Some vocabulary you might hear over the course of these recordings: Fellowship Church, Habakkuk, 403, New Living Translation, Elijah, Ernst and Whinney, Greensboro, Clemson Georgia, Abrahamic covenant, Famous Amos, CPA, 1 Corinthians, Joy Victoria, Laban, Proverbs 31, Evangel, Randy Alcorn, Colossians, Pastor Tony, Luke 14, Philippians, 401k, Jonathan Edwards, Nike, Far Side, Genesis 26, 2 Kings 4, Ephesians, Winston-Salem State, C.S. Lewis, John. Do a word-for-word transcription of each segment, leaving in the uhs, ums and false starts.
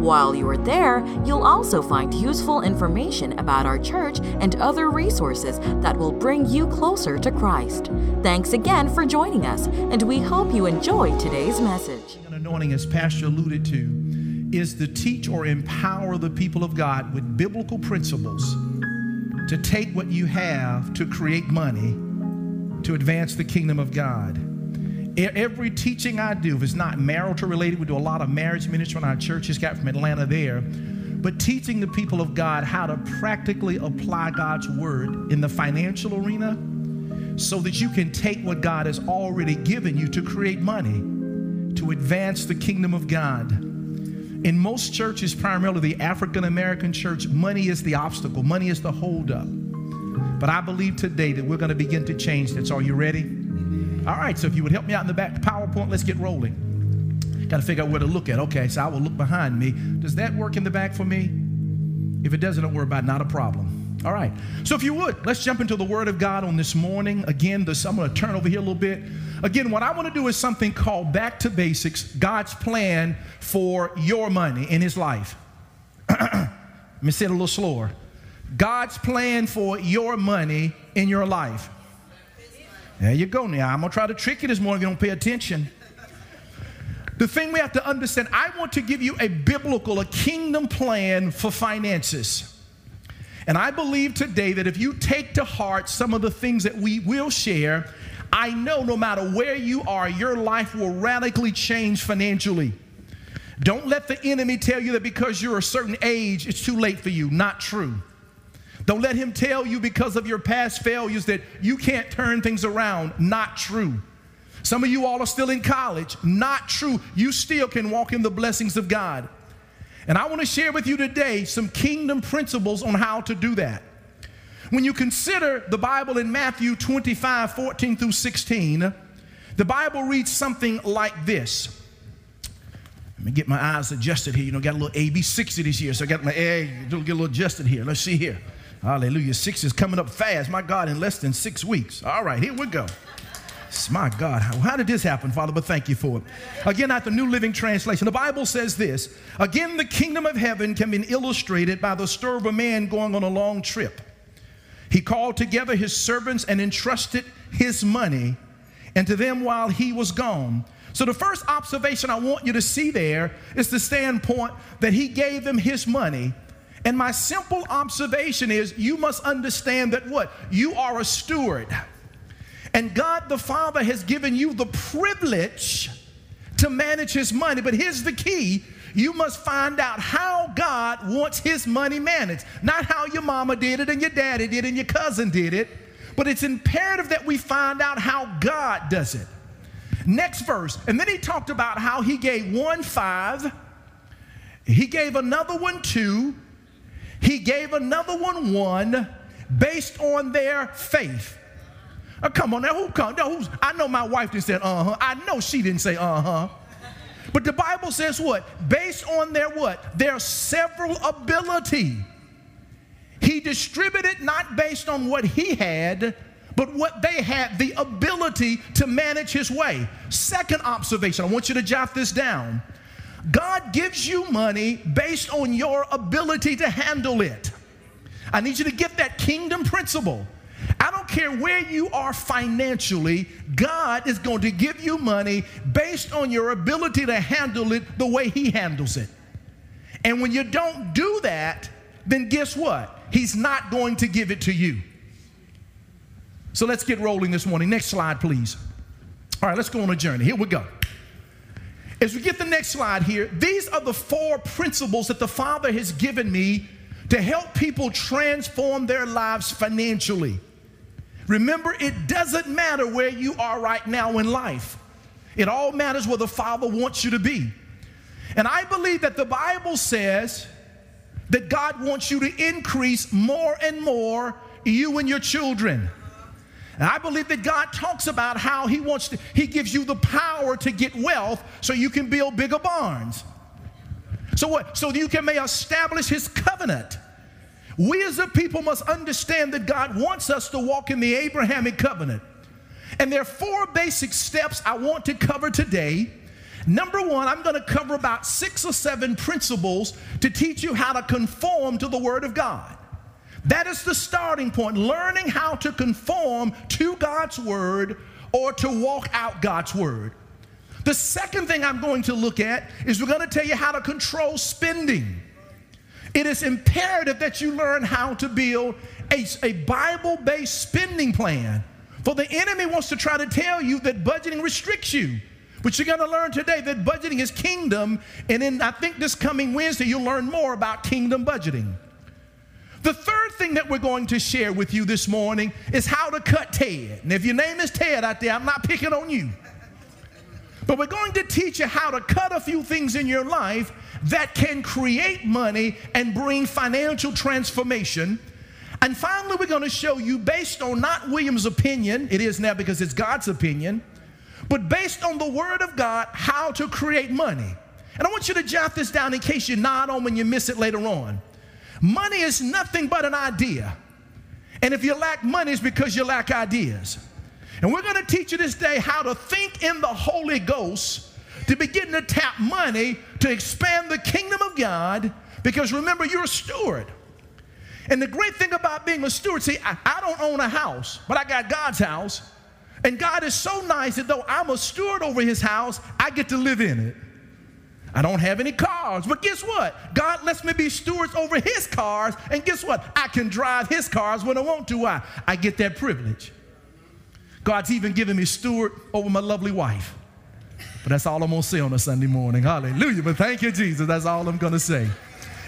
While you are there, you'll also find useful information about our church and other resources that will bring you closer to Christ. Thanks again for joining us, and we hope you enjoy today's message. Anointing, as Pastor alluded to, is to teach or empower the people of God with biblical principles to take what you have to create money to advance the kingdom of God. Every teaching I do, if it's not marital related, we do a lot of marriage ministry in our church. It's got from Atlanta there. But teaching the people of God how to practically apply God's word in the financial arena so that you can take what God has already given you to create money to advance the kingdom of God. In most churches, primarily the African American church, money is the obstacle. Money is the holdup. But I believe today that we're going to begin to change this. Are you ready? All right, so if you would help me out in the back, PowerPoint, let's get rolling. Got to figure out where to look at. Okay, so I will look behind me. Does that work in the back for me? If it doesn't, don't worry about it. Not a problem. All right, so if you would, let's jump into the Word of God on this morning. Again, this, I'm going to turn over here a little bit. Again, what I want to do is something called Back to Basics, God's plan for your money in his life. Let me say it a little slower. God's plan for your money in your life. There you go now. I'm going to try to trick you this morning if you don't pay attention. The thing we have to understand, I want to give you a biblical, a kingdom plan for finances. And I believe today that if you take to heart some of the things that we will share, I know no matter where you are, your life will radically change financially. Don't let the enemy tell you that because you're a certain age, it's too late for you. Not true. Don't let him tell you because of your past failures that you can't turn things around. Not true. Some of you all are still in college. Not true. You still can walk in the blessings of God. And I want to share with you today some kingdom principles on how to do that. When you consider the Bible in Matthew twenty-five, fourteen through sixteen, the Bible reads something like this. Let me get my eyes adjusted here. You know, got a little A B sixty this year, so I got my egg, get a little adjusted here. Let's see here. Hallelujah. Six is coming up fast. My God, in less than six weeks. All right, here we go. My God, how did this happen, Father? But thank you for it. Again, at the New Living Translation, the Bible says this. Again, the kingdom of heaven can be illustrated by the story of a man going on a long trip. He called together his servants and entrusted his money unto them while he was gone. So the first observation I want you to see there is the standpoint that he gave them his money. And my simple observation is you must understand that what? You are a steward. And God the Father has given you the privilege to manage his money. But here's the key. You must find out how God wants his money managed. Not how your mama did it and your daddy did it and your cousin did it. But it's imperative that we find out how God does it. Next verse. And then he talked about how he gave one five. He gave another one two. He gave another one one based on their faith. Oh, come on now, who come? No, who's, I know my wife didn't say uh-huh. I know she didn't say uh-huh. But the Bible says what? Based on their what? Their several ability. He distributed not based on what he had, but what they had the ability to manage his way. Second observation, I want you to jot this down. God gives you money based on your ability to handle it. I need you to get that kingdom principle. I don't care where you are financially, God is going to give you money based on your ability to handle it the way he handles it. And when you don't do that, then guess what? He's not going to give it to you. So let's get rolling this morning. Next slide, please. All right, let's go on a journey. Here we go. As we get the next slide here, these are the four principles that the Father has given me to help people transform their lives financially. Remember, it doesn't matter where you are right now in life. It all matters where the Father wants you to be. And I believe that the Bible says that God wants you to increase more and more you and your children. And I believe that God talks about how he wants to, he gives you the power to get wealth so you can build bigger barns. So what? So you can may establish his covenant. We as a people must understand that God wants us to walk in the Abrahamic covenant. And there are four basic steps I want to cover today. Number one, I'm going to cover about six or seven principles to teach you how to conform to the Word of God. That is the starting point, learning how to conform to God's Word or to walk out God's Word. The second thing I'm going to look at is we're going to tell you how to control spending. It is imperative that you learn how to build a, a Bible-based spending plan. For the enemy wants to try to tell you that budgeting restricts you. But you're going to learn today that budgeting is kingdom. And then I think this coming Wednesday, you'll learn more about kingdom budgeting. The third thing that we're going to share with you this morning is how to cut Ted. And if your name is Ted out there, I'm not picking on you. But we're going to teach you how to cut a few things in your life that can create money and bring financial transformation. And finally, we're going to show you, based on not William's opinion, it is now because it's God's opinion, but based on the Word of God, how to create money. And I want you to jot this down in case you nod on when you miss it later on. Money is nothing but an idea. And if you lack money, it's because you lack ideas. And we're going to teach you this day how to think in the Holy Ghost to begin to tap money to expand the kingdom of God, because remember, you're a steward. And the great thing about being a steward, see, I, I don't own a house, but I got God's house. And God is so nice that though I'm a steward over his house, I get to live in it. I don't have any cars, but guess what? God lets me be stewards over his cars, and guess what? I can drive his cars when I want to. Why? I get that privilege. God's even given me steward over my lovely wife. But that's all I'm going to say on a Sunday morning. Hallelujah. But thank you, Jesus. That's all I'm going to say.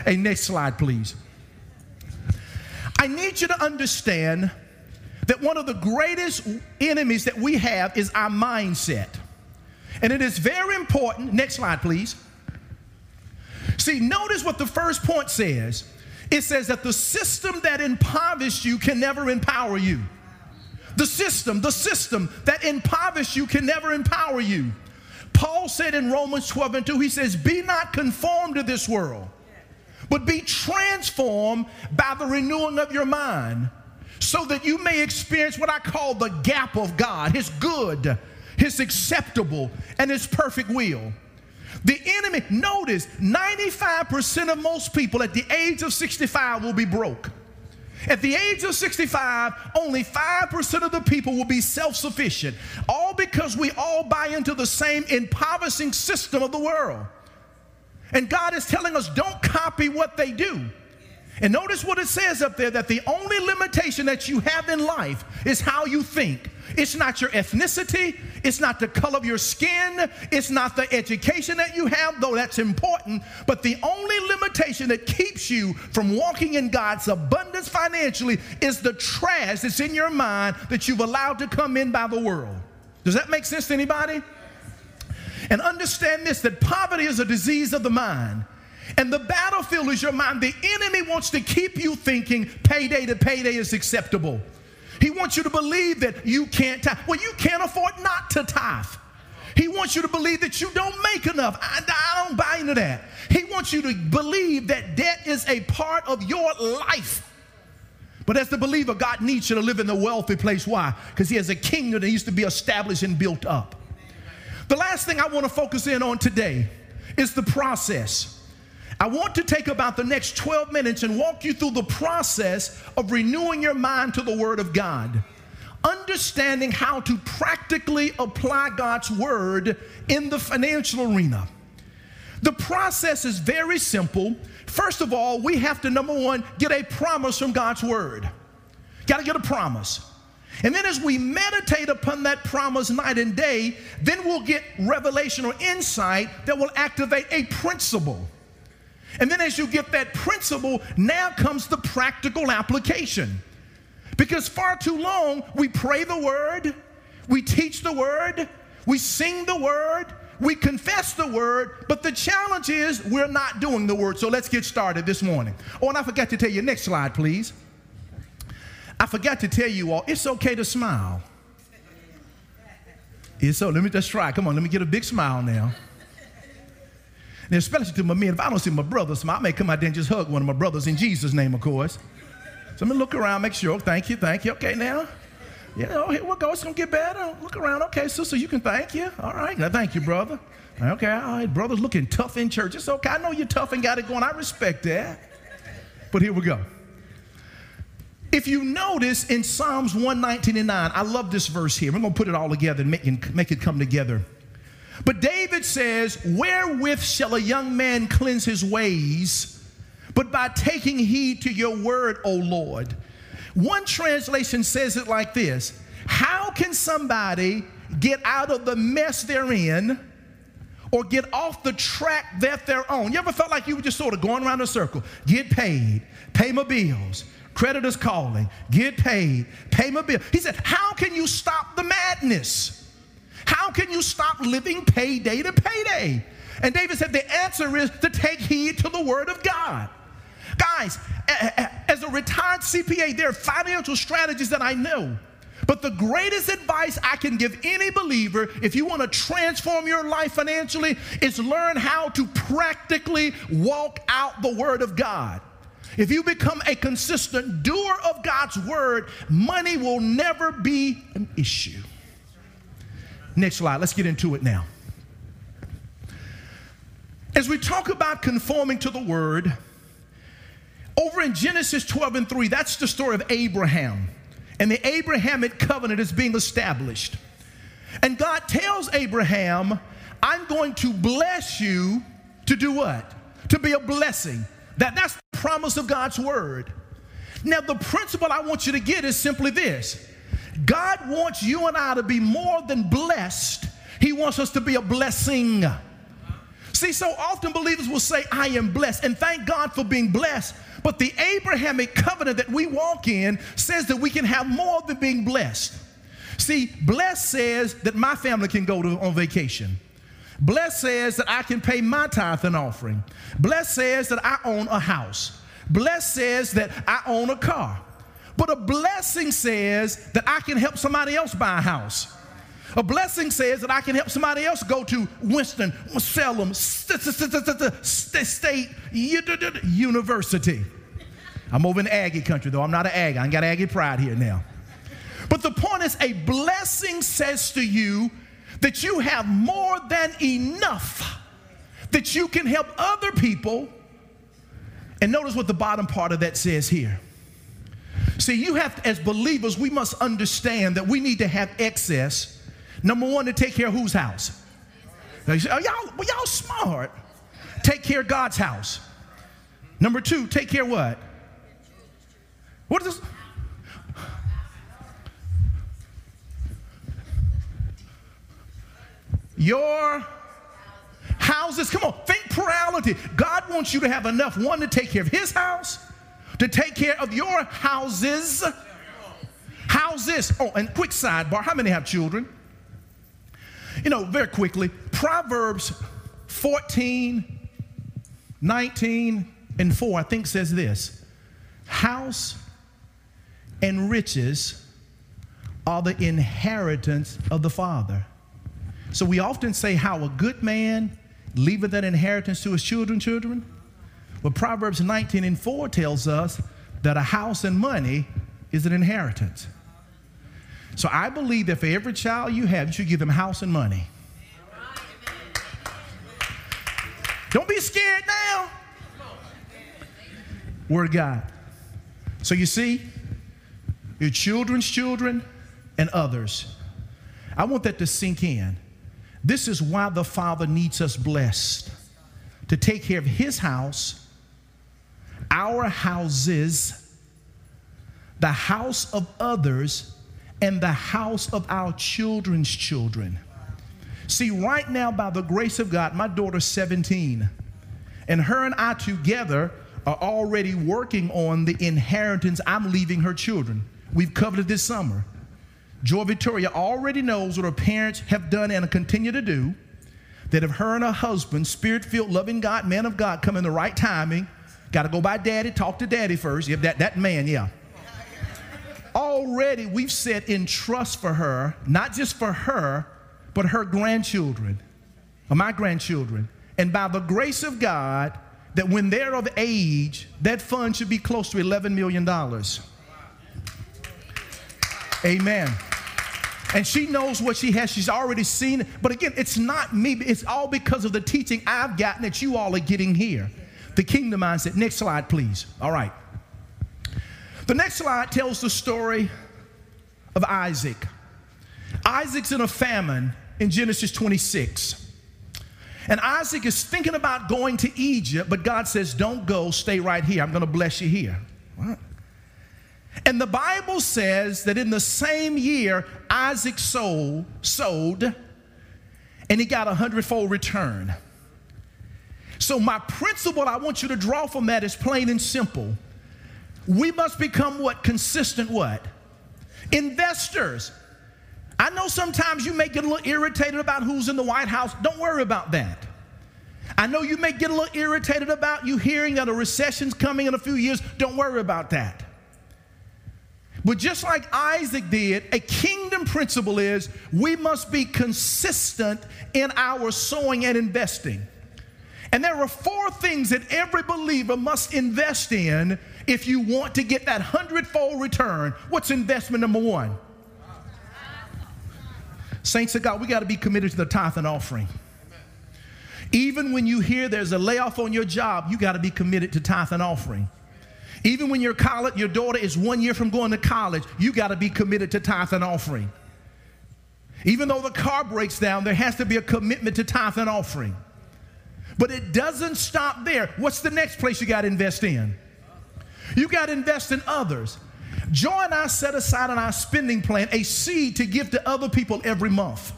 Hey, next slide, please. I need you to understand that one of the greatest enemies that we have is our mindset. And it is very important. Next slide, please. See, notice what the first point says. It says that the system that impoverished you can never empower you. The system, the system that impoverished you can never empower you. Paul said in Romans twelve and two, he says, be not conformed to this world, but be transformed by the renewing of your mind, so that you may experience what I call the gap of God, his good, his acceptable, and his perfect will. The enemy, notice, ninety-five percent of most people at the age of sixty-five will be broke. At the age of sixty-five, only five percent of the people will be self-sufficient, all because we all buy into the same impoverishing system of the world. And God is telling us, don't copy what they do. And notice what it says up there, that the only limitation that you have in life is how you think. It's not your ethnicity. It's not the color of your skin. It's not the education that you have, though that's important. But the only limitation that keeps you from walking in God's abundance financially is the trash that's in your mind that you've allowed to come in by the world. Does that make sense to anybody? And understand this, that poverty is a disease of the mind. And the battlefield is your mind. The enemy wants to keep you thinking payday to payday is acceptable. He wants you to believe that you can't tithe. Well, you can't afford not to tithe. He wants you to believe that you don't make enough. I, I don't buy into that. He wants you to believe that debt is a part of your life. But as the believer, God needs you to live in the wealthy place. Why? Because he has a kingdom that needs to be established and built up. The last thing I want to focus in on today is the process. I want to take about the next twelve minutes and walk you through the process of renewing your mind to the Word of God. Understanding how to practically apply God's Word in the financial arena. The process is very simple. First of all, we have to, number one, get a promise from God's Word. Got to get a promise. And then as we meditate upon that promise night and day, then we'll get revelation or insight that will activate a principle. And then as you get that principle, now comes the practical application. Because far too long, we pray the Word, we teach the Word, we sing the Word, we confess the Word, but the challenge is we're not doing the Word. So let's get started this morning. Oh, and I forgot to tell you, next slide, please. I forgot to tell you all, it's okay to smile. It's so, let me just try. Come on, let me get a big smile now. And especially to my men, if I don't see my brother smile, I may come out there and just hug one of my brothers in Jesus' name, of course. So I'm going to look around, make sure. Thank you, thank you. Okay, now. Yeah, oh, here we go. It's going to get better. Look around. Okay, sister, you can thank you. All right. Now, thank you, brother. Okay, all right. Brother's looking tough in church. It's okay. I know you're tough and got it going. I respect that. But here we go. If you notice in Psalms one nineteen and nine, I love this verse here. We're going to put it all together and make it, make it come together. But David says, wherewith shall a young man cleanse his ways, but by taking heed to your word, O Lord. One translation says it like this: how can somebody get out of the mess they're in or get off the track that they're on? You ever felt like you were just sort of going around in a circle? Get paid, pay my bills, creditors calling, get paid, pay my bill. He said, how can you stop the madness? How can you stop living payday to payday? And David said the answer is to take heed to the word of God. Guys, as a retired C P A, there are financial strategies that I know. But the greatest advice I can give any believer, if you want to transform your life financially, is learn how to practically walk out the word of God. If you become a consistent doer of God's word, money will never be an issue. Next slide. Let's get into it now. As we talk about conforming to the word, over in Genesis twelve and three, that's the story of Abraham. And the Abrahamic covenant is being established. And God tells Abraham, I'm going to bless you to do what? To be a blessing. That, that's the promise of God's word. Now, the principle I want you to get is simply this. God wants you and I to be more than blessed. He wants us to be a blessing. See, so often believers will say, I am blessed, and thank God for being blessed. But the Abrahamic covenant that we walk in says that we can have more than being blessed. See, blessed says that my family can go to, on vacation. Blessed says that I can pay my tithe and offering. Blessed says that I own a house. Blessed says that I own a car. But a blessing says that I can help somebody else buy a house. A blessing says that I can help somebody else go to Winston-Salem State University. I'm over in Aggie country, though. I'm not an Aggie. I ain't got Aggie pride here now. But the point is, a blessing says to you that you have more than enough, that you can help other people. And notice what the bottom part of that says here. See, you have, as believers, we must understand that we need to have excess. Number one, to take care of whose house? Now you say, oh, y'all, well, y'all smart. Take care of God's house. Number two, take care of what? What is this? Your houses. Come on, think plurality. God wants you to have enough, one, to take care of his house, to take care of your houses. Houses. Oh, and quick sidebar. How many have children? You know, very quickly, Proverbs fourteen, nineteen, and four, I think, says this: house and riches are the inheritance of the father. So we often say how a good man leaveth that inheritance to his children, children. But Proverbs nineteen and four tells us that a house and money is an inheritance. So I believe that for every child you have, you should give them house and money. Don't be scared now. Word of God. So you see, your children's children and others. I want that to sink in. This is why the Father needs us blessed, to take care of his house, our houses, the house of others, and the house of our children's children. See, right now, by the grace of God, my daughter's seventeen, and her and I together are already working on the inheritance I'm leaving her children. We've covered it this summer. Joy Victoria already knows what her parents have done and continue to do, that if her and her husband, spirit-filled, loving God, man of God, come in the right timing, got to go by daddy, talk to daddy first, if that, that man, yeah. already, we've set in trust for her, not just for her, but her grandchildren, or my grandchildren. And by the grace of God, that when they're of age, that fund should be close to eleven million dollars. Amen. And she knows what she has. She's already seen it. But again, it's not me. It's all because of the teaching I've gotten that you all are getting here. The kingdom mindset. Next slide, please. All right. The next slide tells the story of Isaac. Isaac's in a famine in Genesis twenty-six. And Isaac is thinking about going to Egypt, but God says, don't go, stay right here. I'm going to bless you here. What? And the Bible says that in the same year, Isaac sold, sold, and he got a hundredfold return. So my principle I want you to draw from that is plain and simple. We must become what? Consistent what? Investors. I know sometimes you may get a little irritated about who's in the White House. Don't worry about that. I know you may get a little irritated about you hearing that a recession's coming in a few years. Don't worry about that. But just like Isaac did, a kingdom principle is we must be consistent in our sowing and investing. And there are four things that every believer must invest in if you want to get that hundredfold return. What's investment number one? Saints of God, we got to be committed to the tithe and offering. Amen. Even when you hear there's a layoff on your job, you got to be committed to tithe and offering. Even when your, college, your daughter is one year from going to college, you got to be committed to tithe and offering. Even though the car breaks down, there has to be a commitment to tithe and offering. But it doesn't stop there. What's the next place you got to invest in? You got to invest in others. Joy and I set aside in our spending plan a seed to give to other people every month.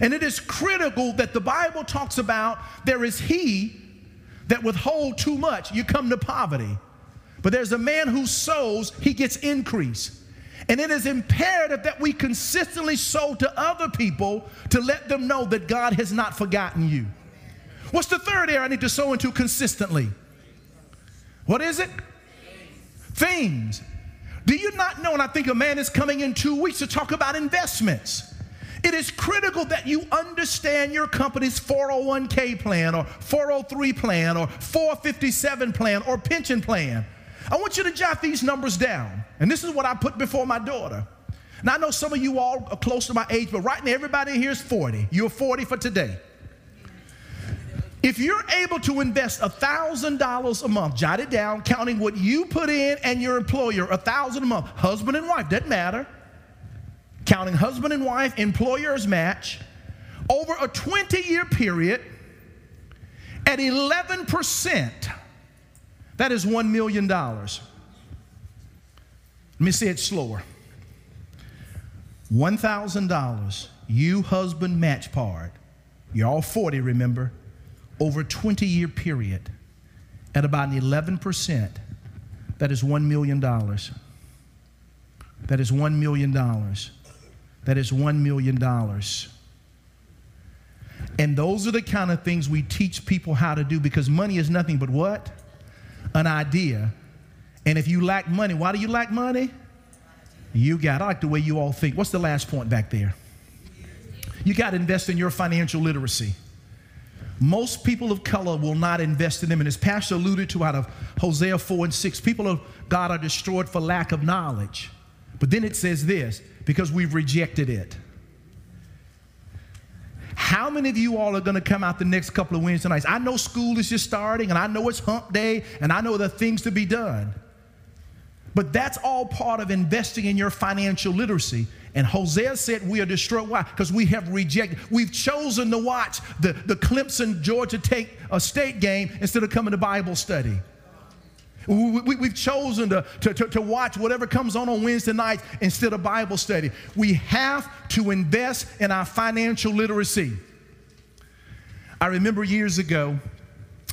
And it is critical that the Bible talks about there is he that withhold too much, you come to poverty. But there's a man who sows, he gets increase. And it is imperative that we consistently sow to other people to let them know that God has not forgotten you. What's the third area I need to sow into consistently? What is it? Things. Do you not know, and I think a man is coming in two weeks to talk about investments. It is critical that you understand your company's four oh one k plan or four oh three plan or four fifty-seven plan or pension plan. I want you to jot these numbers down. And this is what I put before my daughter. Now, I know some of you all are close to my age, but right now everybody here is forty. You're forty for today. If you're able to invest one thousand dollars a month, jot it down, counting what you put in and your employer, one thousand dollars a month, husband and wife, doesn't matter. Counting husband and wife, employers match, over a twenty-year period at eleven percent, that is one million dollars. Let me say it slower. one thousand dollars, you husband match part, you're all forty, remember, over a twenty-year period at about an eleven percent, that is one million dollars. That is one million dollars. That is one million dollars. And those are the kind of things we teach people how to do, because money is nothing but what? An idea. And if you lack money, why do you lack money? You got, I like the way you all think. What's the last point back there? You got to invest in your financial literacy. Most people of color will not invest in them. And as Pastor alluded to out of Hosea four and six, people of God are destroyed for lack of knowledge. But then it says this, because we've rejected it. How many of you all are going to come out the next couple of Wednesday nights? I know school is just starting, and I know it's hump day, and I know there are things to be done. But that's all part of investing in your financial literacy. And Hosea said we are destroyed. Why? Because we have rejected. We've chosen to watch the, the Clemson Georgia take a state game instead of coming to Bible study. We, we, we've chosen to, to, to, to watch whatever comes on on Wednesday nights instead of Bible study. We have to invest in our financial literacy. I remember years ago,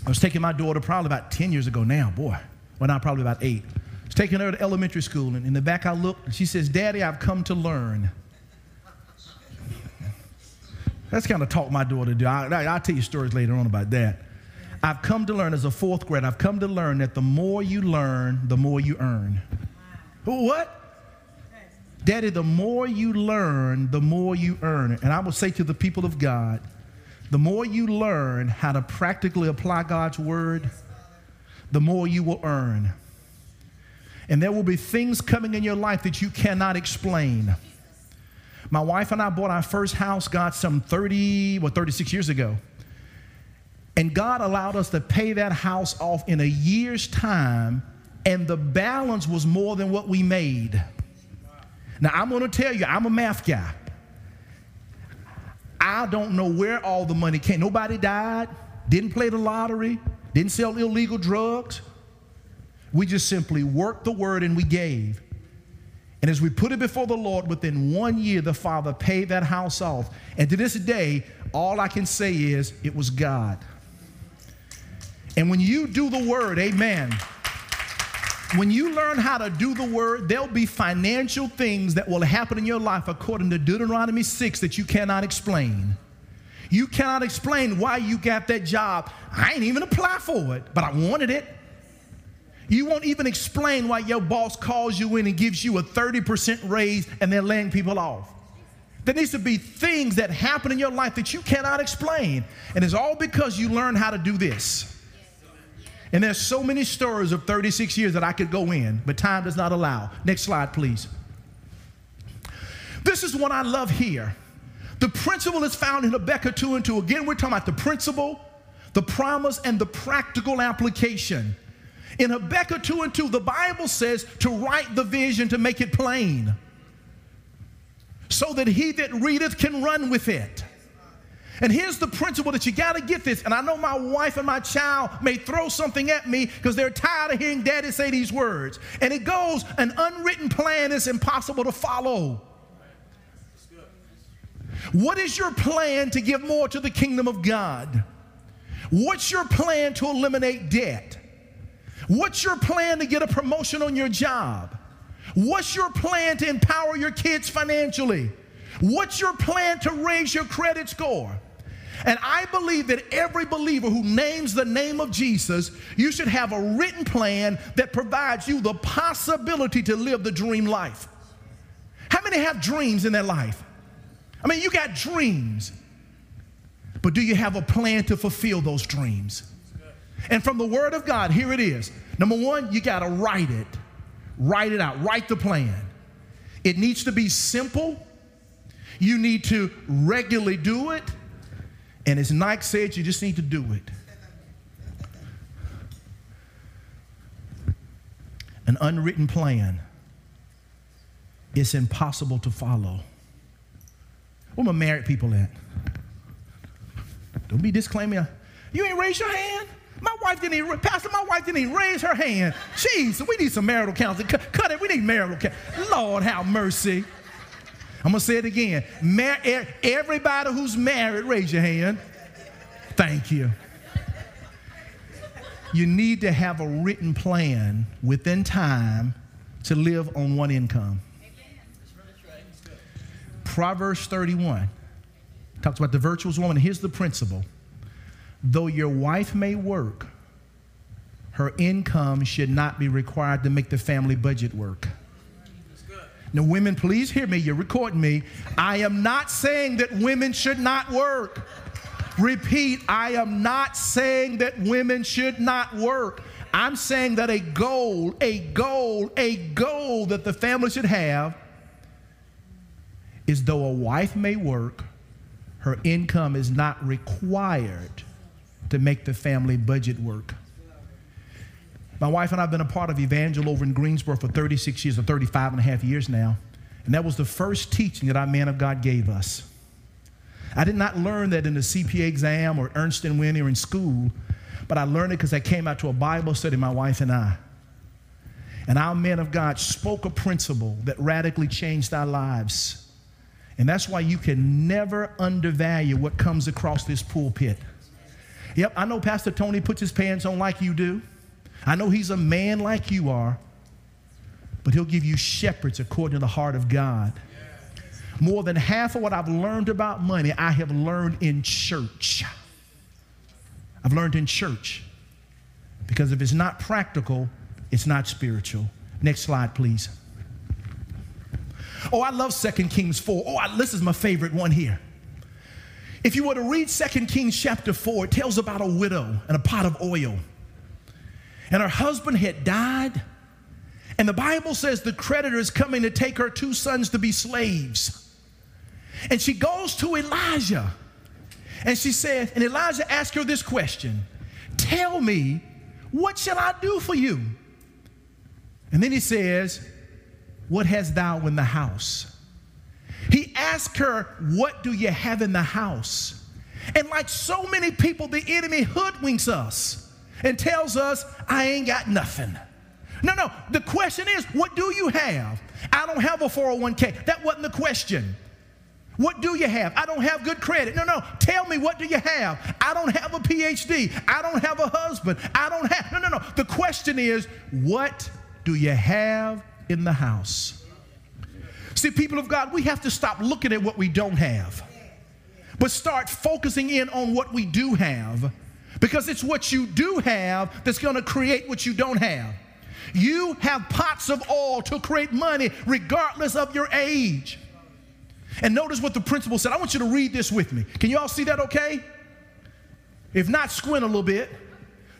I was taking my daughter probably about ten years ago now, boy. Well, now probably about eight. I was taking her to elementary school, and in the back I looked, and she says, Daddy, I've come to learn. That's kind of talk my daughter do. I, I, I'll tell you stories later on about that. I've come to learn as a fourth grader, I've come to learn that the more you learn, the more you earn. Wow. What? Daddy, the more you learn, the more you earn. And I will say to the people of God, the more you learn how to practically apply God's word, the more you will earn. And there will be things coming in your life that you cannot explain. My wife and I bought our first house, God, some thirty, well, thirty-six years ago. And God allowed us to pay that house off in a year's time, and the balance was more than what we made. Now, I'm going to tell you, I'm a math guy. I don't know where all the money came. Nobody died, didn't play the lottery, didn't sell illegal drugs. We just simply worked the word and we gave. And as we put it before the Lord, within one year, the Father paid that house off. And to this day, all I can say is it was God. And when you do the word, amen, when you learn how to do the word, there'll be financial things that will happen in your life according to Deuteronomy six that you cannot explain. You cannot explain why you got that job. I ain't even apply for it, but I wanted it. You won't even explain why your boss calls you in and gives you a thirty percent raise and they're laying people off. There needs to be things that happen in your life that you cannot explain. And it's all because you learn how to do this. And there's so many stories of thirty-six years that I could go in, but time does not allow. Next slide, please. This is what I love here. The principle is found in Habakkuk two and two. Again, we're talking about the principle, the promise, and the practical application. In Habakkuk two and two, the Bible says to write the vision, to make it plain, so that he that readeth can run with it. And here's the principle that you got to get this. And I know my wife and my child may throw something at me because they're tired of hearing Daddy say these words. And it goes, an unwritten plan is impossible to follow. What is your plan to give more to the kingdom of God? What's your plan to eliminate debt? What's your plan to get a promotion on your job? What's your plan to empower your kids financially? What's your plan to raise your credit score? And I believe that every believer who names the name of Jesus, you should have a written plan that provides you the possibility to live the dream life. How many have dreams in their life? I mean, you got dreams, but do you have a plan to fulfill those dreams? And from the Word of God, here it is. Number one, you got to write it. Write it out. Write the plan. It needs to be simple. You need to regularly do it. And as Nike said, you just need to do it. An unwritten plan. It's impossible to follow. Where my married people at? Don't be disclaiming. You ain't raised your hand. My wife didn't even, Pastor, my wife didn't even raise her hand. Jeez, we need some marital counseling. Cut it. We need marital counseling. Lord, have mercy. I'm going to say it again. Mar- everybody who's married, raise your hand. Thank you. You need to have a written plan within time to live on one income. Proverbs thirty-one talks about the virtuous woman. Here's the principle. Though your wife may work, her income should not be required to make the family budget work. Now, women, please hear me. You're recording me. I am not saying that women should not work. Repeat, I am not saying that women should not work. I'm saying that a goal, a goal, a goal that the family should have is though a wife may work, her income is not required to make the family budget work. My wife and I have been a part of Evangel over in Greensboro for thirty-six years, or thirty-five and a half years now. And that was the first teaching that our man of God gave us. I did not learn that in the C P A exam or Ernst and Whinney or in school, but I learned it because I came out to a Bible study, my wife and I. And our man of God spoke a principle that radically changed our lives. And that's why you can never undervalue what comes across this pulpit. Yep, I know Pastor Tony puts his pants on like you do. I know he's a man like you are, but he'll give you shepherds according to the heart of God. More than half of what I've learned about money, I have learned in church. I've learned in church. Because if it's not practical, it's not spiritual. Next slide, please. Oh, I love Second Kings four. Oh, I, this is my favorite one here. If you were to read Second Kings chapter four, it tells about a widow and a pot of oil. And her husband had died. And the Bible says the creditor is coming to take her two sons to be slaves. And she goes to Elijah. And she said, and Elijah asked her this question, "Tell me, what shall I do for you?" And then he says, "What hast thou in the house?" He asked her, "What do you have in the house?" And like so many people, the enemy hoodwinks us and tells us, "I ain't got nothing." No, no, the question is, what do you have? "I don't have a four oh one k. That wasn't the question. What do you have? "I don't have good credit." No, no, tell me, what do you have? "I don't have a P H D. I don't have a husband. I don't have." No, no, no. The question is, what do you have in the house? See, people of God, we have to stop looking at what we don't have, but start focusing in on what we do have, because it's what you do have that's going to create what you don't have. You have pots of oil to create money regardless of your age. And notice what the principal said. I want you to read this with me. Can you all see that okay? If not, squint a little bit.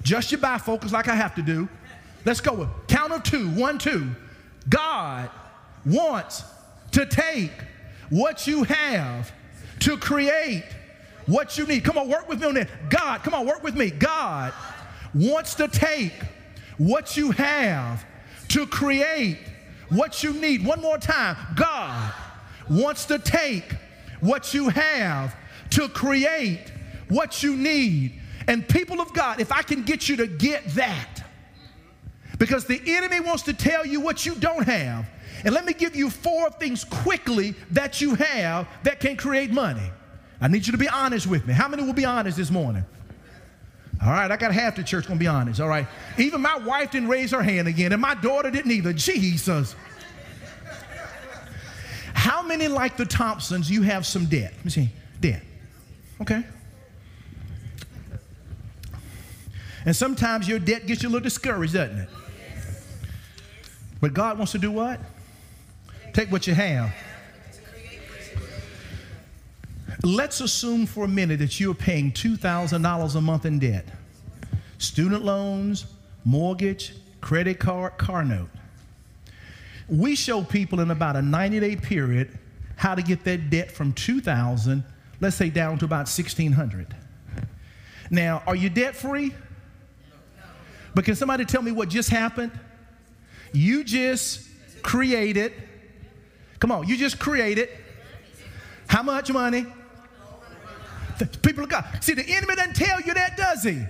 Just your bifocals like I have to do. Let's go with count of two. One, two. God wants to take what you have to create what you need. Come on, work with me on that. God, come on, work with me. God wants to take what you have to create what you need. One more time. God wants to take what you have to create what you need. And people of God, if I can get you to get that, because the enemy wants to tell you what you don't have. And let me give you four things quickly that you have that can create money. I need you to be honest with me. How many will be honest this morning? All right, I got half the church gonna be honest, all right? Even my wife didn't raise her hand again, and my daughter didn't either. Jesus. How many, like the Thompsons, you have some debt? Let me see, debt, okay. And sometimes your debt gets you a little discouraged, doesn't it? But God wants to do what? Take what you have. Let's assume for a minute that you're paying two thousand dollars a month in debt. Student loans, mortgage, credit card, car note. We show people in about a ninety-day period how to get that debt from two thousand, let's say, down to about sixteen hundred. Now, are you debt-free? But can somebody tell me what just happened? You just created, come on, you just created how much money? People of God. See, the enemy doesn't tell you that, does he?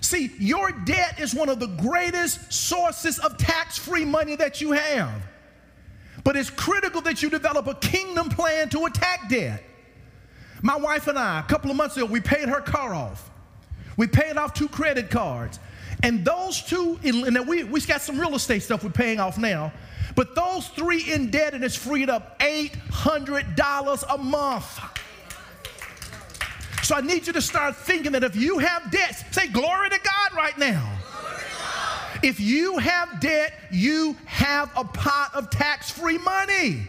See, your debt is one of the greatest sources of tax-free money that you have. But it's critical that you develop a kingdom plan to attack debt. My wife and I, a couple of months ago, we paid her car off. We paid off two credit cards. And those two, and we, we got some real estate stuff we're paying off now, but those three indebtedness freed up eight hundred dollars a month. So I need you to start thinking that if you have debts, say glory to God right now. God. If you have debt, you have a pot of tax-free money.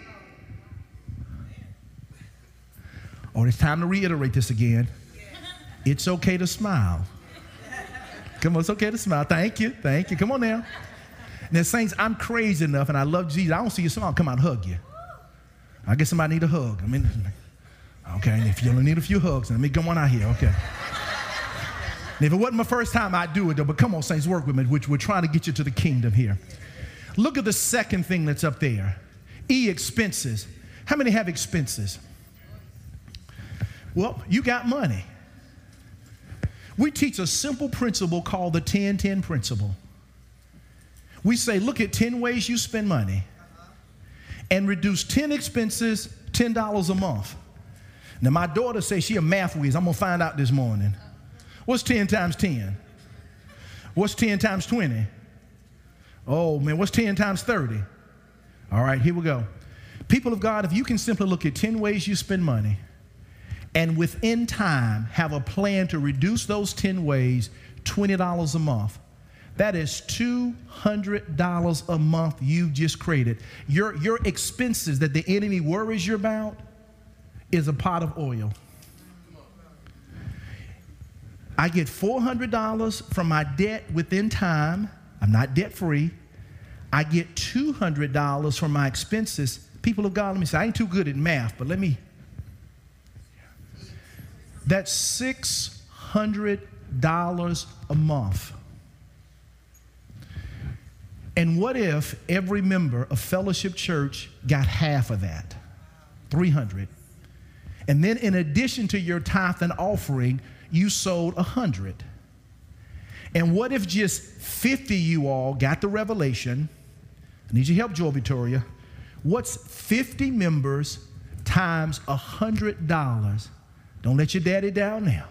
Oh, it's time to reiterate this again. It's okay to smile. Come on, it's okay to smile. Thank you, thank you. Come on now. Now, saints, I'm crazy enough, and I love Jesus. I don't see you smile. I'll come out and hug you. I guess somebody need a hug. I mean, okay, and if you only need a few hugs, let me come on out here, okay. And if it wasn't my first time, I'd do it, though. But come on, saints, work with me. We're trying to get you to the kingdom here. Look at the second thing that's up there. E, expenses. How many have expenses? Well, you got money. We teach a simple principle called the ten ten principle. We say, look at ten ways you spend money and reduce ten expenses, ten dollars a month. Now, my daughter says she a math whiz. I'm going to find out this morning. What's ten times ten? What's ten times twenty? Oh, man, what's ten times thirty? All right, here we go. People of God, if you can simply look at ten ways you spend money and within time have a plan to reduce those ten ways, twenty dollars a month, That is two hundred dollars a month you just created. Your, your expenses that the enemy worries you about is a pot of oil. I get four hundred dollars from my debt within time. I'm not debt free. I get two hundred dollars from my expenses. People of God, let me say, I ain't too good at math, but let me. That's six hundred dollars a month. And what if every member of Fellowship Church got half of that, three hundred dollars? And then in addition to your tithe and offering, you sold one hundred dollars. And what if just fifty you all got the revelation? I need your help, Joy Victoria. What's fifty members times one hundred dollars? Don't let your daddy down now.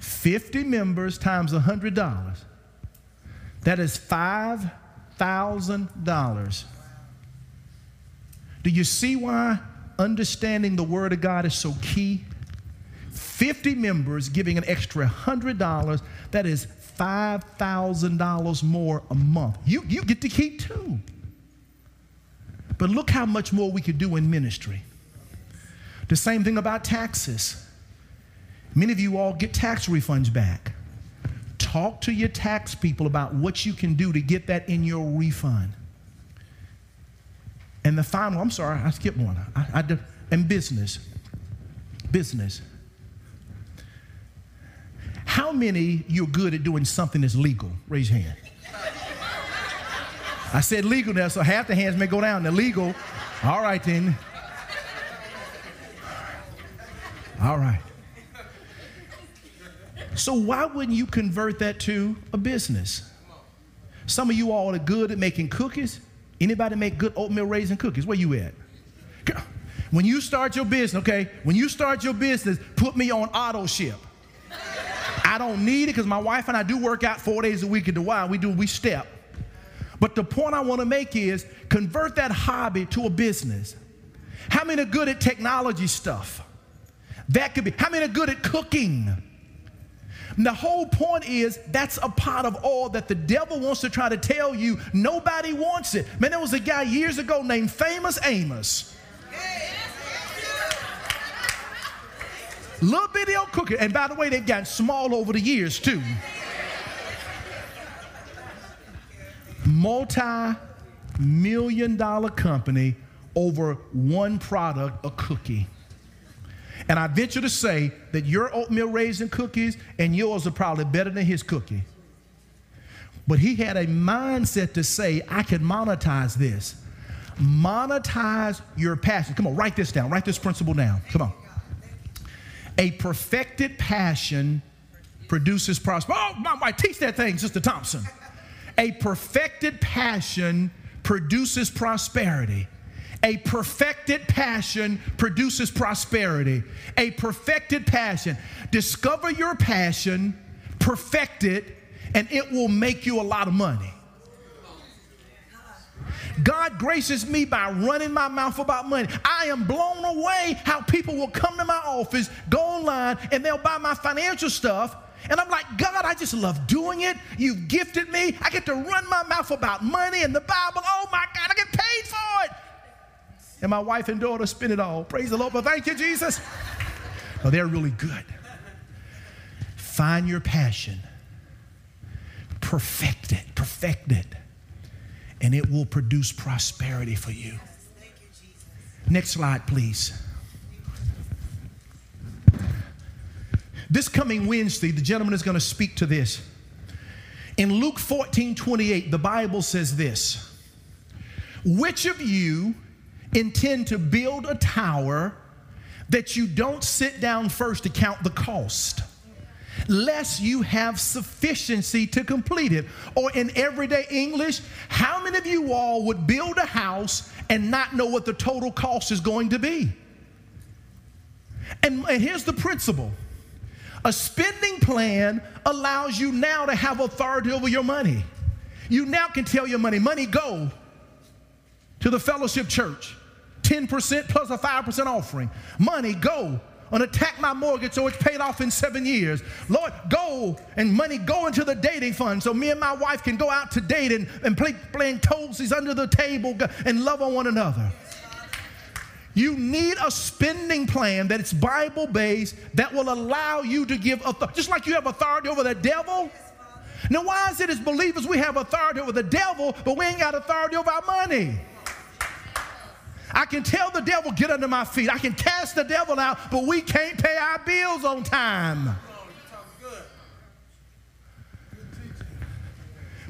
fifty members times one hundred dollars. That is five thousand dollars. Do you see why understanding the Word of God is so key? fifty members giving an extra one hundred dollars, that is five thousand dollars more a month. You, you get to keep too. But look how much more we could do in ministry. The same thing about taxes. Many of you all get tax refunds back. Talk to your tax people about what you can do to get that in your refund. And the final, I'm sorry, I skipped one. I, I did, and business. Business. How many you're good at doing something that's legal? Raise your hand. I said legal now, so half the hands may go down. They're legal. All right then. All right. So why wouldn't you convert that to a business? Some of you all are good at making cookies. Anybody make good oatmeal raisin cookies? Where you at? When you start your business, okay, when you start your business, put me on auto ship. I don't need it because my wife and I do work out four days a week at the Y. We do, we step. But the point I want to make is convert that hobby to a business. How many are good at technology stuff? That could be. How many are good at cooking? And the whole point is that's a pot of oil that the devil wants to try to tell you nobody wants it. Man, there was a guy years ago named Famous Amos. Little video cooking. And by the way, they've gotten small over the years too. Multi-million dollar company over one product, a cookie. And I venture to say that your oatmeal raisin cookies and yours are probably better than his cookie. But he had a mindset to say, I can monetize this. Monetize your passion. Come on, write this down. Write this principle down. Come on. A perfected passion produces prosperity. Oh, my wife, teach that thing, Sister Thompson. A perfected passion produces prosperity. A perfected passion produces prosperity. A perfected passion. Discover your passion, perfect it, and it will make you a lot of money. God graces me by running my mouth about money. I am blown away how people will come to my office, go online, and they'll buy my financial stuff. And I'm like, God, I just love doing it. You've gifted me. I get to run my mouth about money and the Bible. Oh, my God, I get paid for it. And my wife and daughter spend it all. Praise the Lord. But thank you, Jesus. Oh, they're really good. Find your passion. Perfect it. Perfect it. And it will produce prosperity for you. Thank you, Jesus. Next slide, please. This coming Wednesday, the gentleman is going to speak to this. In Luke fourteen twenty-eight, the Bible says this. Which of you intend to build a tower that you don't sit down first to count the cost? Lest you have sufficiency to complete it. Or in everyday English, how many of you all would build a house and not know what the total cost is going to be? And, and here's the principle. A spending plan allows you now to have authority over your money. You now can tell your money, money go to the Fellowship Church. ten percent plus a five percent offering. Money go and attack my mortgage so it's paid off in seven years. Lord, go and money go into the dating fund so me and my wife can go out to date and, and play playing toesies under the table and love on one another. You need a spending plan that it's Bible-based that will allow you to give authority. Just like you have authority over the devil. Now, why is it as believers we have authority over the devil, but we ain't got authority over our money? I can tell the devil, get under my feet. I can cast the devil out, but we can't pay our bills on time.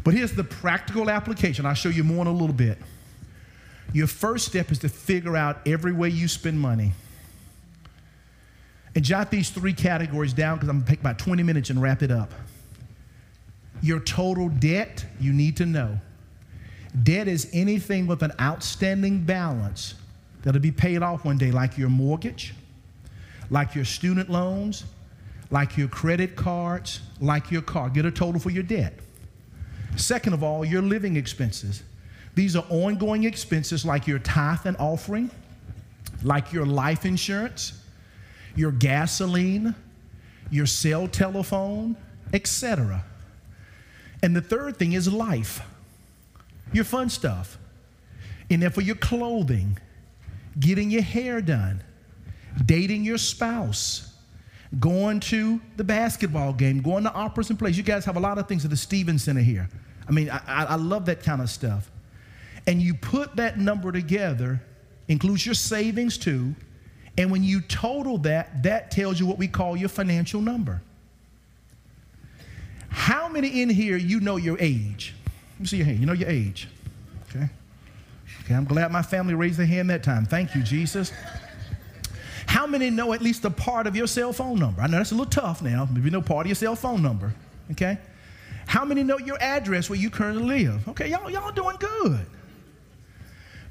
But here's the practical application. I'll show you more in a little bit. Your first step is to figure out every way you spend money. And jot these three categories down because I'm going to take about twenty minutes and wrap it up. Your total debt, you need to know. Debt is anything with an outstanding balance that'll be paid off one day, like your mortgage, like your student loans, like your credit cards, like your car. Get a total for your debt. Second of all, your living expenses. These are ongoing expenses like your tithe and offering, like your life insurance, your gasoline, your cell telephone, et cetera. And the third thing is life, your fun stuff. And therefore your clothing, getting your hair done, dating your spouse, going to the basketball game, going to operas and plays. You guys have a lot of things at the Stevens Center here. I mean, I, I love that kind of stuff. And you put that number together, includes your savings too, and when you total that, that tells you what we call your financial number. How many in here you know your age? Let me see your hand. You know your age. Okay. Okay, I'm glad my family raised their hand that time. Thank you, Jesus. How many know at least a part of your cell phone number? I know that's a little tough now. Maybe you know part of your cell phone number. Okay. How many know your address where you currently live? Okay, y'all, y'all doing good.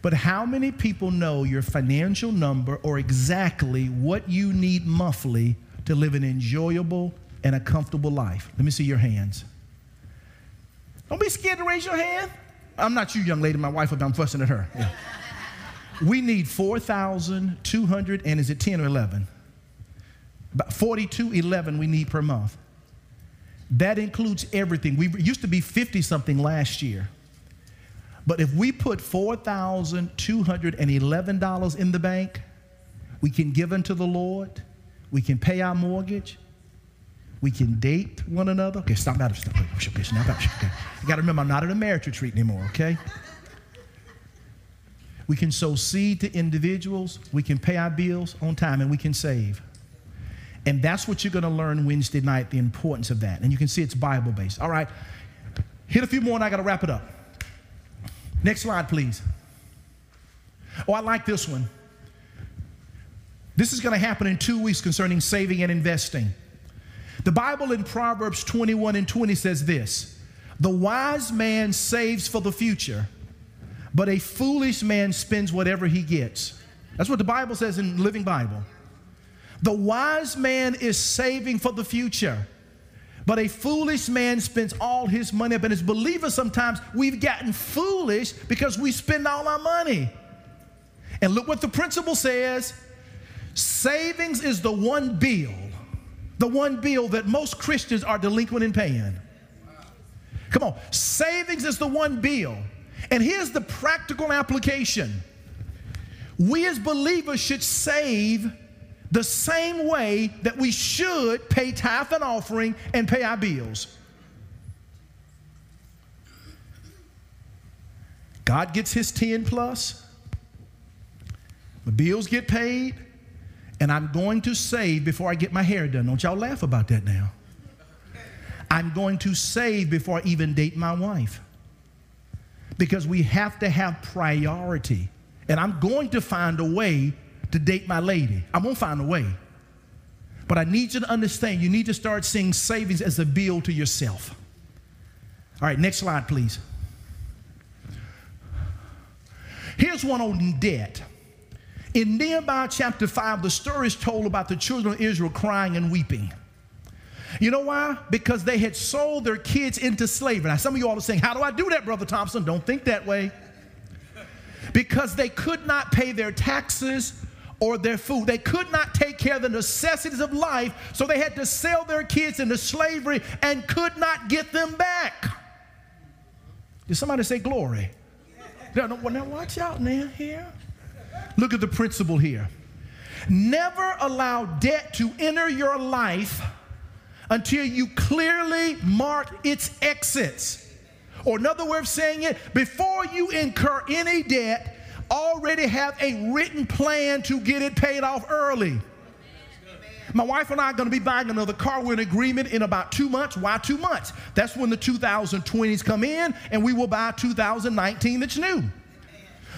But how many people know your financial number or exactly what you need monthly to live an enjoyable and a comfortable life? Let me see your hands. Don't be scared to raise your hand. I'm not you, young lady, my wife, but I'm fussing at her. Yeah. We need four thousand two hundred, and is it ten or eleven? About forty-two eleven we need per month. That includes everything. We used to be fifty-something last year. But if we put four thousand two hundred eleven dollars in the bank, we can give unto the Lord. We can pay our mortgage. We can date one another. Okay, stop that. Stop. Okay, stop. Okay. You got to remember, I'm not at a marriage retreat anymore, okay? We can sow seed to individuals. We can pay our bills on time, and we can save. And that's what you're going to learn Wednesday night, the importance of that. And you can see it's Bible-based. All right, hit a few more, and I got to wrap it up. Next slide, please. Oh, I like this one. This is going to happen in two weeks concerning saving and investing. The Bible in Proverbs twenty-one and twenty says this: the wise man saves for the future, but a foolish man spends whatever he gets. That's what the Bible says in the Living Bible. The wise man is saving for the future, but a foolish man spends all his money up. And as believers, sometimes we've gotten foolish because we spend all our money. And look what the principle says. Savings is the one bill, the one bill that most Christians are delinquent in paying. Come on. Savings is the one bill. And here's the practical application. We as believers should save the same way that we should pay tithe and offering and pay our bills. God gets his ten plus, my bills get paid, and I'm going to save before I get my hair done. Don't y'all laugh about that now. I'm going to save before I even date my wife, because we have to have priority. And I'm going to find a way to date my lady. I'm going to find a way. But I need you to understand, you need to start seeing savings as a bill to yourself. All right, next slide, please. Here's one on debt. In Nehemiah chapter five, the story is told about the children of Israel crying and weeping. You know why? Because they had sold their kids into slavery. Now, some of you all are saying, how do I do that, Brother Thompson? Don't think that way. Because they could not pay their taxes or their food. They could not take care of the necessities of life, so they had to sell their kids into slavery and could not get them back. Did somebody say glory? Now, now watch out now here. Look at the principle here. Never allow debt to enter your life until you clearly mark its exits. Or another way of saying it, before you incur any debt, already have a written plan to get it paid off early. Amen. My wife and I are going to be buying another car. We're in agreement in about two months. Why two months? That's when the two thousand twenties come in, and we will buy two thousand nineteen that's new. Amen.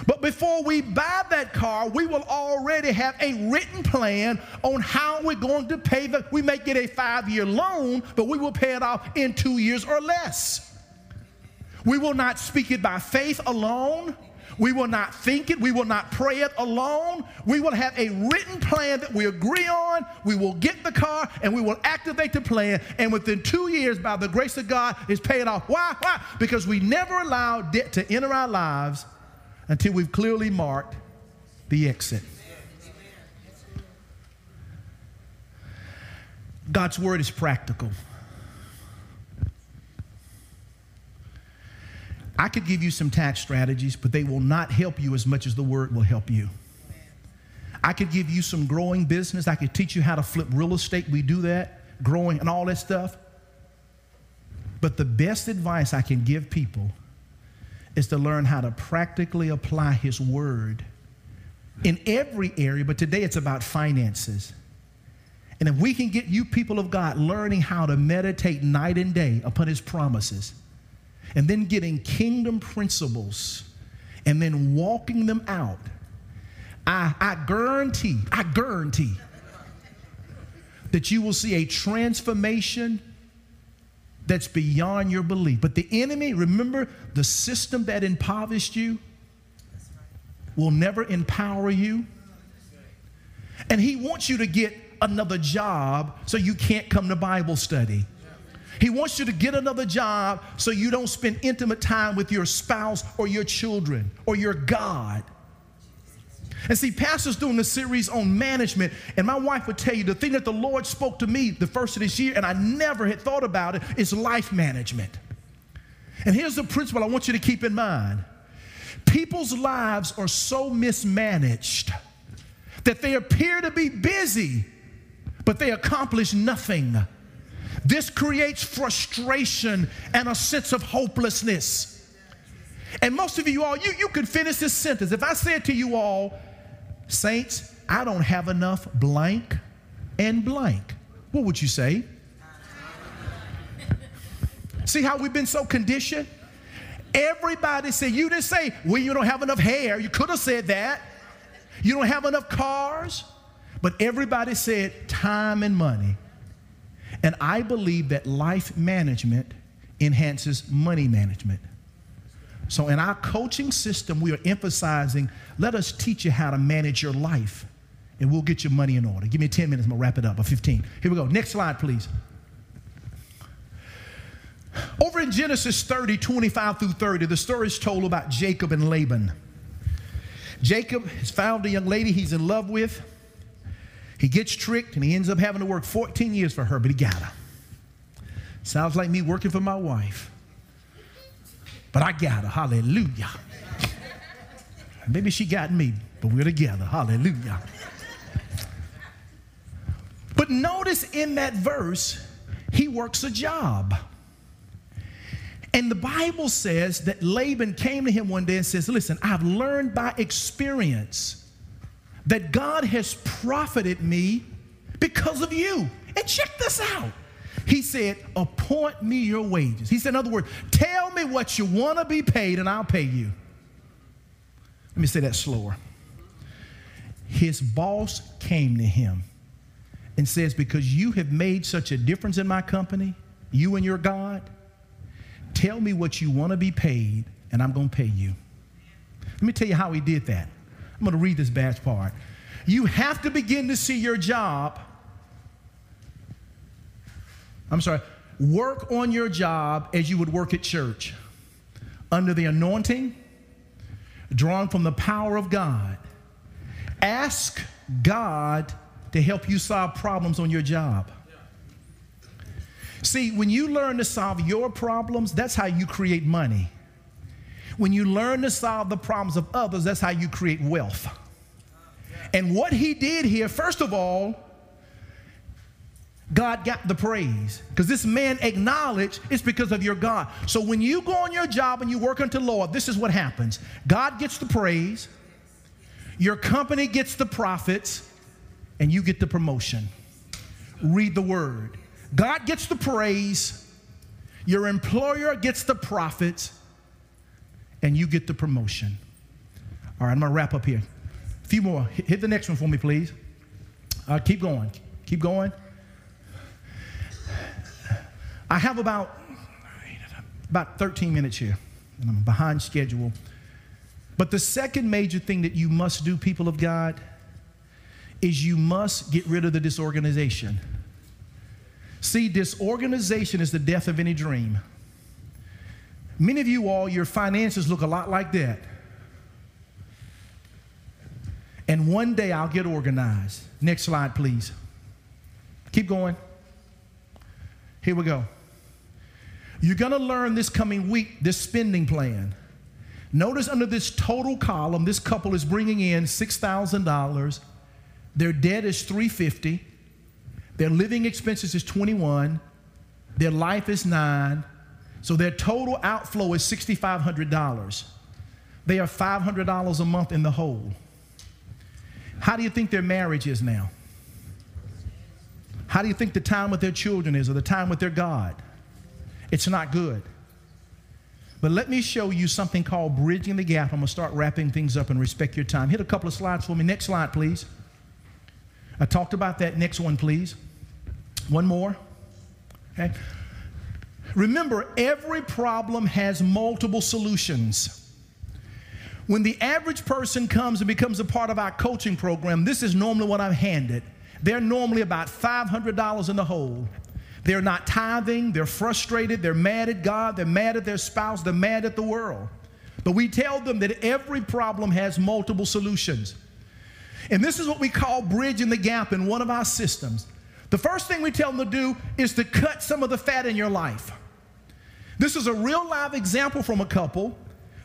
But before we buy that car, we will already have a written plan on how we're going to pay the. We may get a five-year loan, but we will pay it off in two years or less. We will not speak it by faith alone. We will not think it. We will not pray it alone. We will have a written plan that we agree on. We will get the car, and we will activate the plan. And within two years, by the grace of God, it's paid off. Why? Why? Because we never allow debt to enter our lives until we've clearly marked the exit. God's word is practical. I could give you some tax strategies, but they will not help you as much as the word will help you. I could give you some growing business. I could teach you how to flip real estate. We do that, growing and all that stuff. But the best advice I can give people is to learn how to practically apply his word in every area. But today it's about finances. And if we can get you people of God learning how to meditate night and day upon his promises, and then getting kingdom principles and then walking them out, I, I guarantee, I guarantee that you will see a transformation that's beyond your belief. But the enemy, remember, the system that impoverished you will never empower you. And he wants you to get another job so you can't come to Bible study. He wants you to get another job so you don't spend intimate time with your spouse or your children or your God. And see, Pastor's doing a series on management, and my wife would tell you the thing that the Lord spoke to me the first of this year, and I never had thought about it, is life management. And here's the principle I want you to keep in mind. People's lives are so mismanaged that they appear to be busy, but they accomplish nothing. This creates frustration and a sense of hopelessness. And most of you all, you, you could finish this sentence. If I said to you all, saints, I don't have enough blank and blank, what would you say? See how we've been so conditioned? Everybody said, you didn't say, well, you don't have enough hair. You could have said that. You don't have enough cars. But everybody said time and money. And I believe that life management enhances money management. So in our coaching system, we are emphasizing, let us teach you how to manage your life, and we'll get your money in order. Give me ten minutes, I'm going to wrap it up, or fifteen. Here we go. Next slide, please. Over in Genesis thirty, twenty-five through thirty, the story is told about Jacob and Laban. Jacob has found a young lady he's in love with. He gets tricked, and he ends up having to work fourteen years for her, but he got her. Sounds like me working for my wife. But I got her. Hallelujah. Maybe she got me, but we're together. Hallelujah. But notice in that verse, he works a job. And the Bible says that Laban came to him one day and says, listen, I've learned by experience that God has profited me because of you. And check this out. He said, appoint me your wages. He said, in other words, tell me what you want to be paid and I'll pay you. Let me say that slower. His boss came to him and says, because you have made such a difference in my company, you and your God, tell me what you want to be paid and I'm going to pay you. Let me tell you how he did that. I'm going to read this bad part. You have to begin to see your job. I'm sorry. Work on your job as you would work at church, under the anointing, drawn from the power of God. Ask God to help you solve problems on your job. See, when you learn to solve your problems, that's how you create money. When you learn to solve the problems of others, that's how you create wealth. And what he did here, first of all, God got the praise, because this man acknowledged it's because of your God. So when you go on your job and you work unto the Lord, this is what happens. God gets the praise, your company gets the profits, and you get the promotion. Read the word. God gets the praise, your employer gets the profits, and you get the promotion. All right, I'm gonna wrap up here. A few more. Hit the next one for me, please. Uh, keep going. Keep going. I have about, about thirteen minutes here, and I'm behind schedule. But the second major thing that you must do, people of God, is you must get rid of the disorganization. See, disorganization is the death of any dream. Many of you all, your finances look a lot like that. And one day I'll get organized. Next slide, please. Keep going. Here we go. You're going to learn this coming week, this spending plan. Notice under this total column, this couple is bringing in six thousand dollars. Their debt is three hundred fifty dollars. Their living expenses is twenty-one dollars. Their life is nine dollars. So their total outflow is six thousand five hundred dollars. They are five hundred dollars a month in the hole. How do you think their marriage is now? How do you think the time with their children is, or the time with their God? It's not good. But let me show you something called bridging the gap. I'm going to start wrapping things up and respect your time. Hit a couple of slides for me. Next slide, please. I talked about that. Next one, please. One more. Okay. Remember, every problem has multiple solutions. When the average person comes and becomes a part of our coaching program, this is normally what I'm handed. They're normally about five hundred dollars in the hole. They're not tithing. They're frustrated. They're mad at God. They're mad at their spouse. They're mad at the world. But we tell them that every problem has multiple solutions. And this is what we call bridging the gap in one of our systems. The first thing we tell them to do is to cut some of the fat in your life. This is a real live example from a couple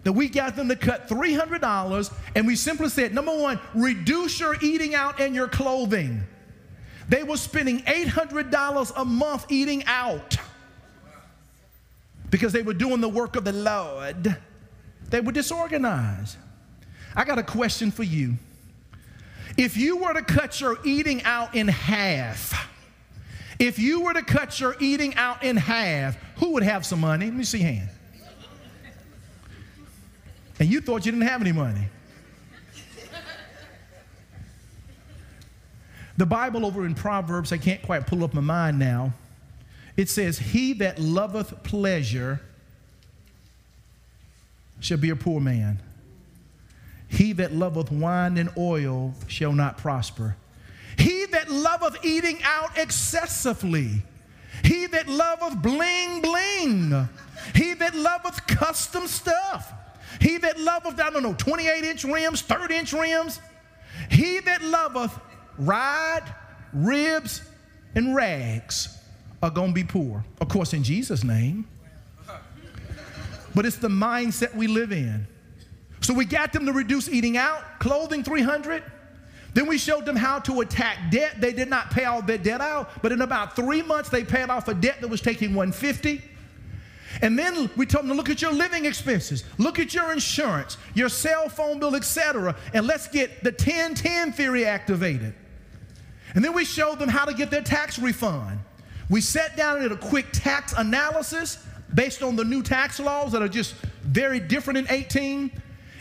that we got them to cut three hundred dollars, and we simply said, number one, reduce your eating out and your clothing. They were spending eight hundred dollars a month eating out because they were doing the work of the Lord. They were disorganized. I got a question for you. If you were to cut your eating out in half, if you were to cut your eating out in half, who would have some money? Let me see hand. And you thought you didn't have any money. The Bible over in Proverbs, I can't quite pull up my mind now. It says, he that loveth pleasure shall be a poor man. He that loveth wine and oil shall not prosper. He that loveth eating out excessively. He that loveth bling bling. He that loveth custom stuff. He that loveth, I don't know, twenty-eight inch rims, thirty inch rims. He that loveth ride, ribs, and rags are going to be poor. Of course, in Jesus' name. But it's the mindset we live in. So we got them to reduce eating out, clothing three hundred. Then we showed them how to attack debt. They did not pay all their debt out, but in about three months, they paid off a debt that was taking one hundred fifty. And then we told them to look at your living expenses, look at your insurance, your cell phone bill, et cetera, and let's get the ten ten theory activated. And then we showed them how to get their tax refund. We sat down and did a quick tax analysis based on the new tax laws that are just very different in eighteen.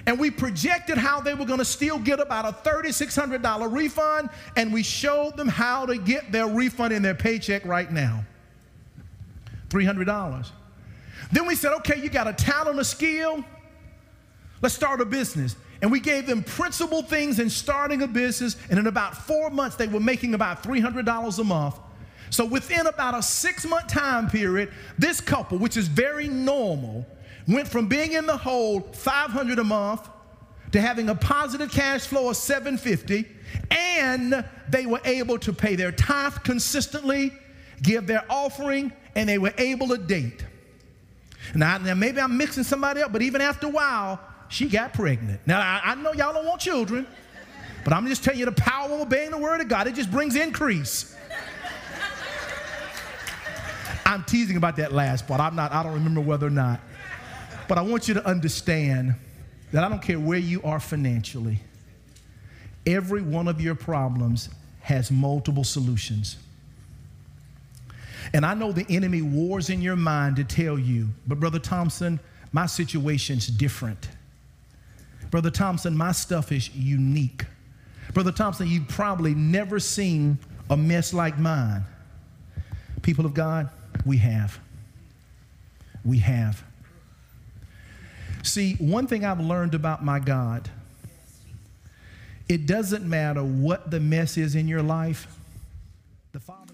And we projected how they were going to still get about a three thousand six hundred dollars refund. And we showed them how to get their refund in their paycheck right now. three hundred dollars. Then we said, okay, you got a talent, a skill. Let's start a business. And we gave them principal things in starting a business, and in about four months, they were making about three hundred dollars a month. So within about a six-month time period, this couple, which is very normal, went from being in the hole, five hundred dollars a month, to having a positive cash flow of seven fifty, and they were able to pay their tithe consistently, give their offering, and they were able to date. Now, now maybe I'm mixing somebody up, but even after a while, she got pregnant. Now, I, I know y'all don't want children, but I'm just telling you the power of obeying the word of God. It just brings increase. I'm teasing about that last part. I'm not, I don't remember whether or not. But I want you to understand that I don't care where you are financially. Every one of your problems has multiple solutions. And I know the enemy wars in your mind to tell you, but Brother Thompson, my situation's different. Brother Thompson, my stuff is unique. Brother Thompson, you've probably never seen a mess like mine. People of God, we have. We have. See, one thing I've learned about my God, it doesn't matter what the mess is in your life, the Father...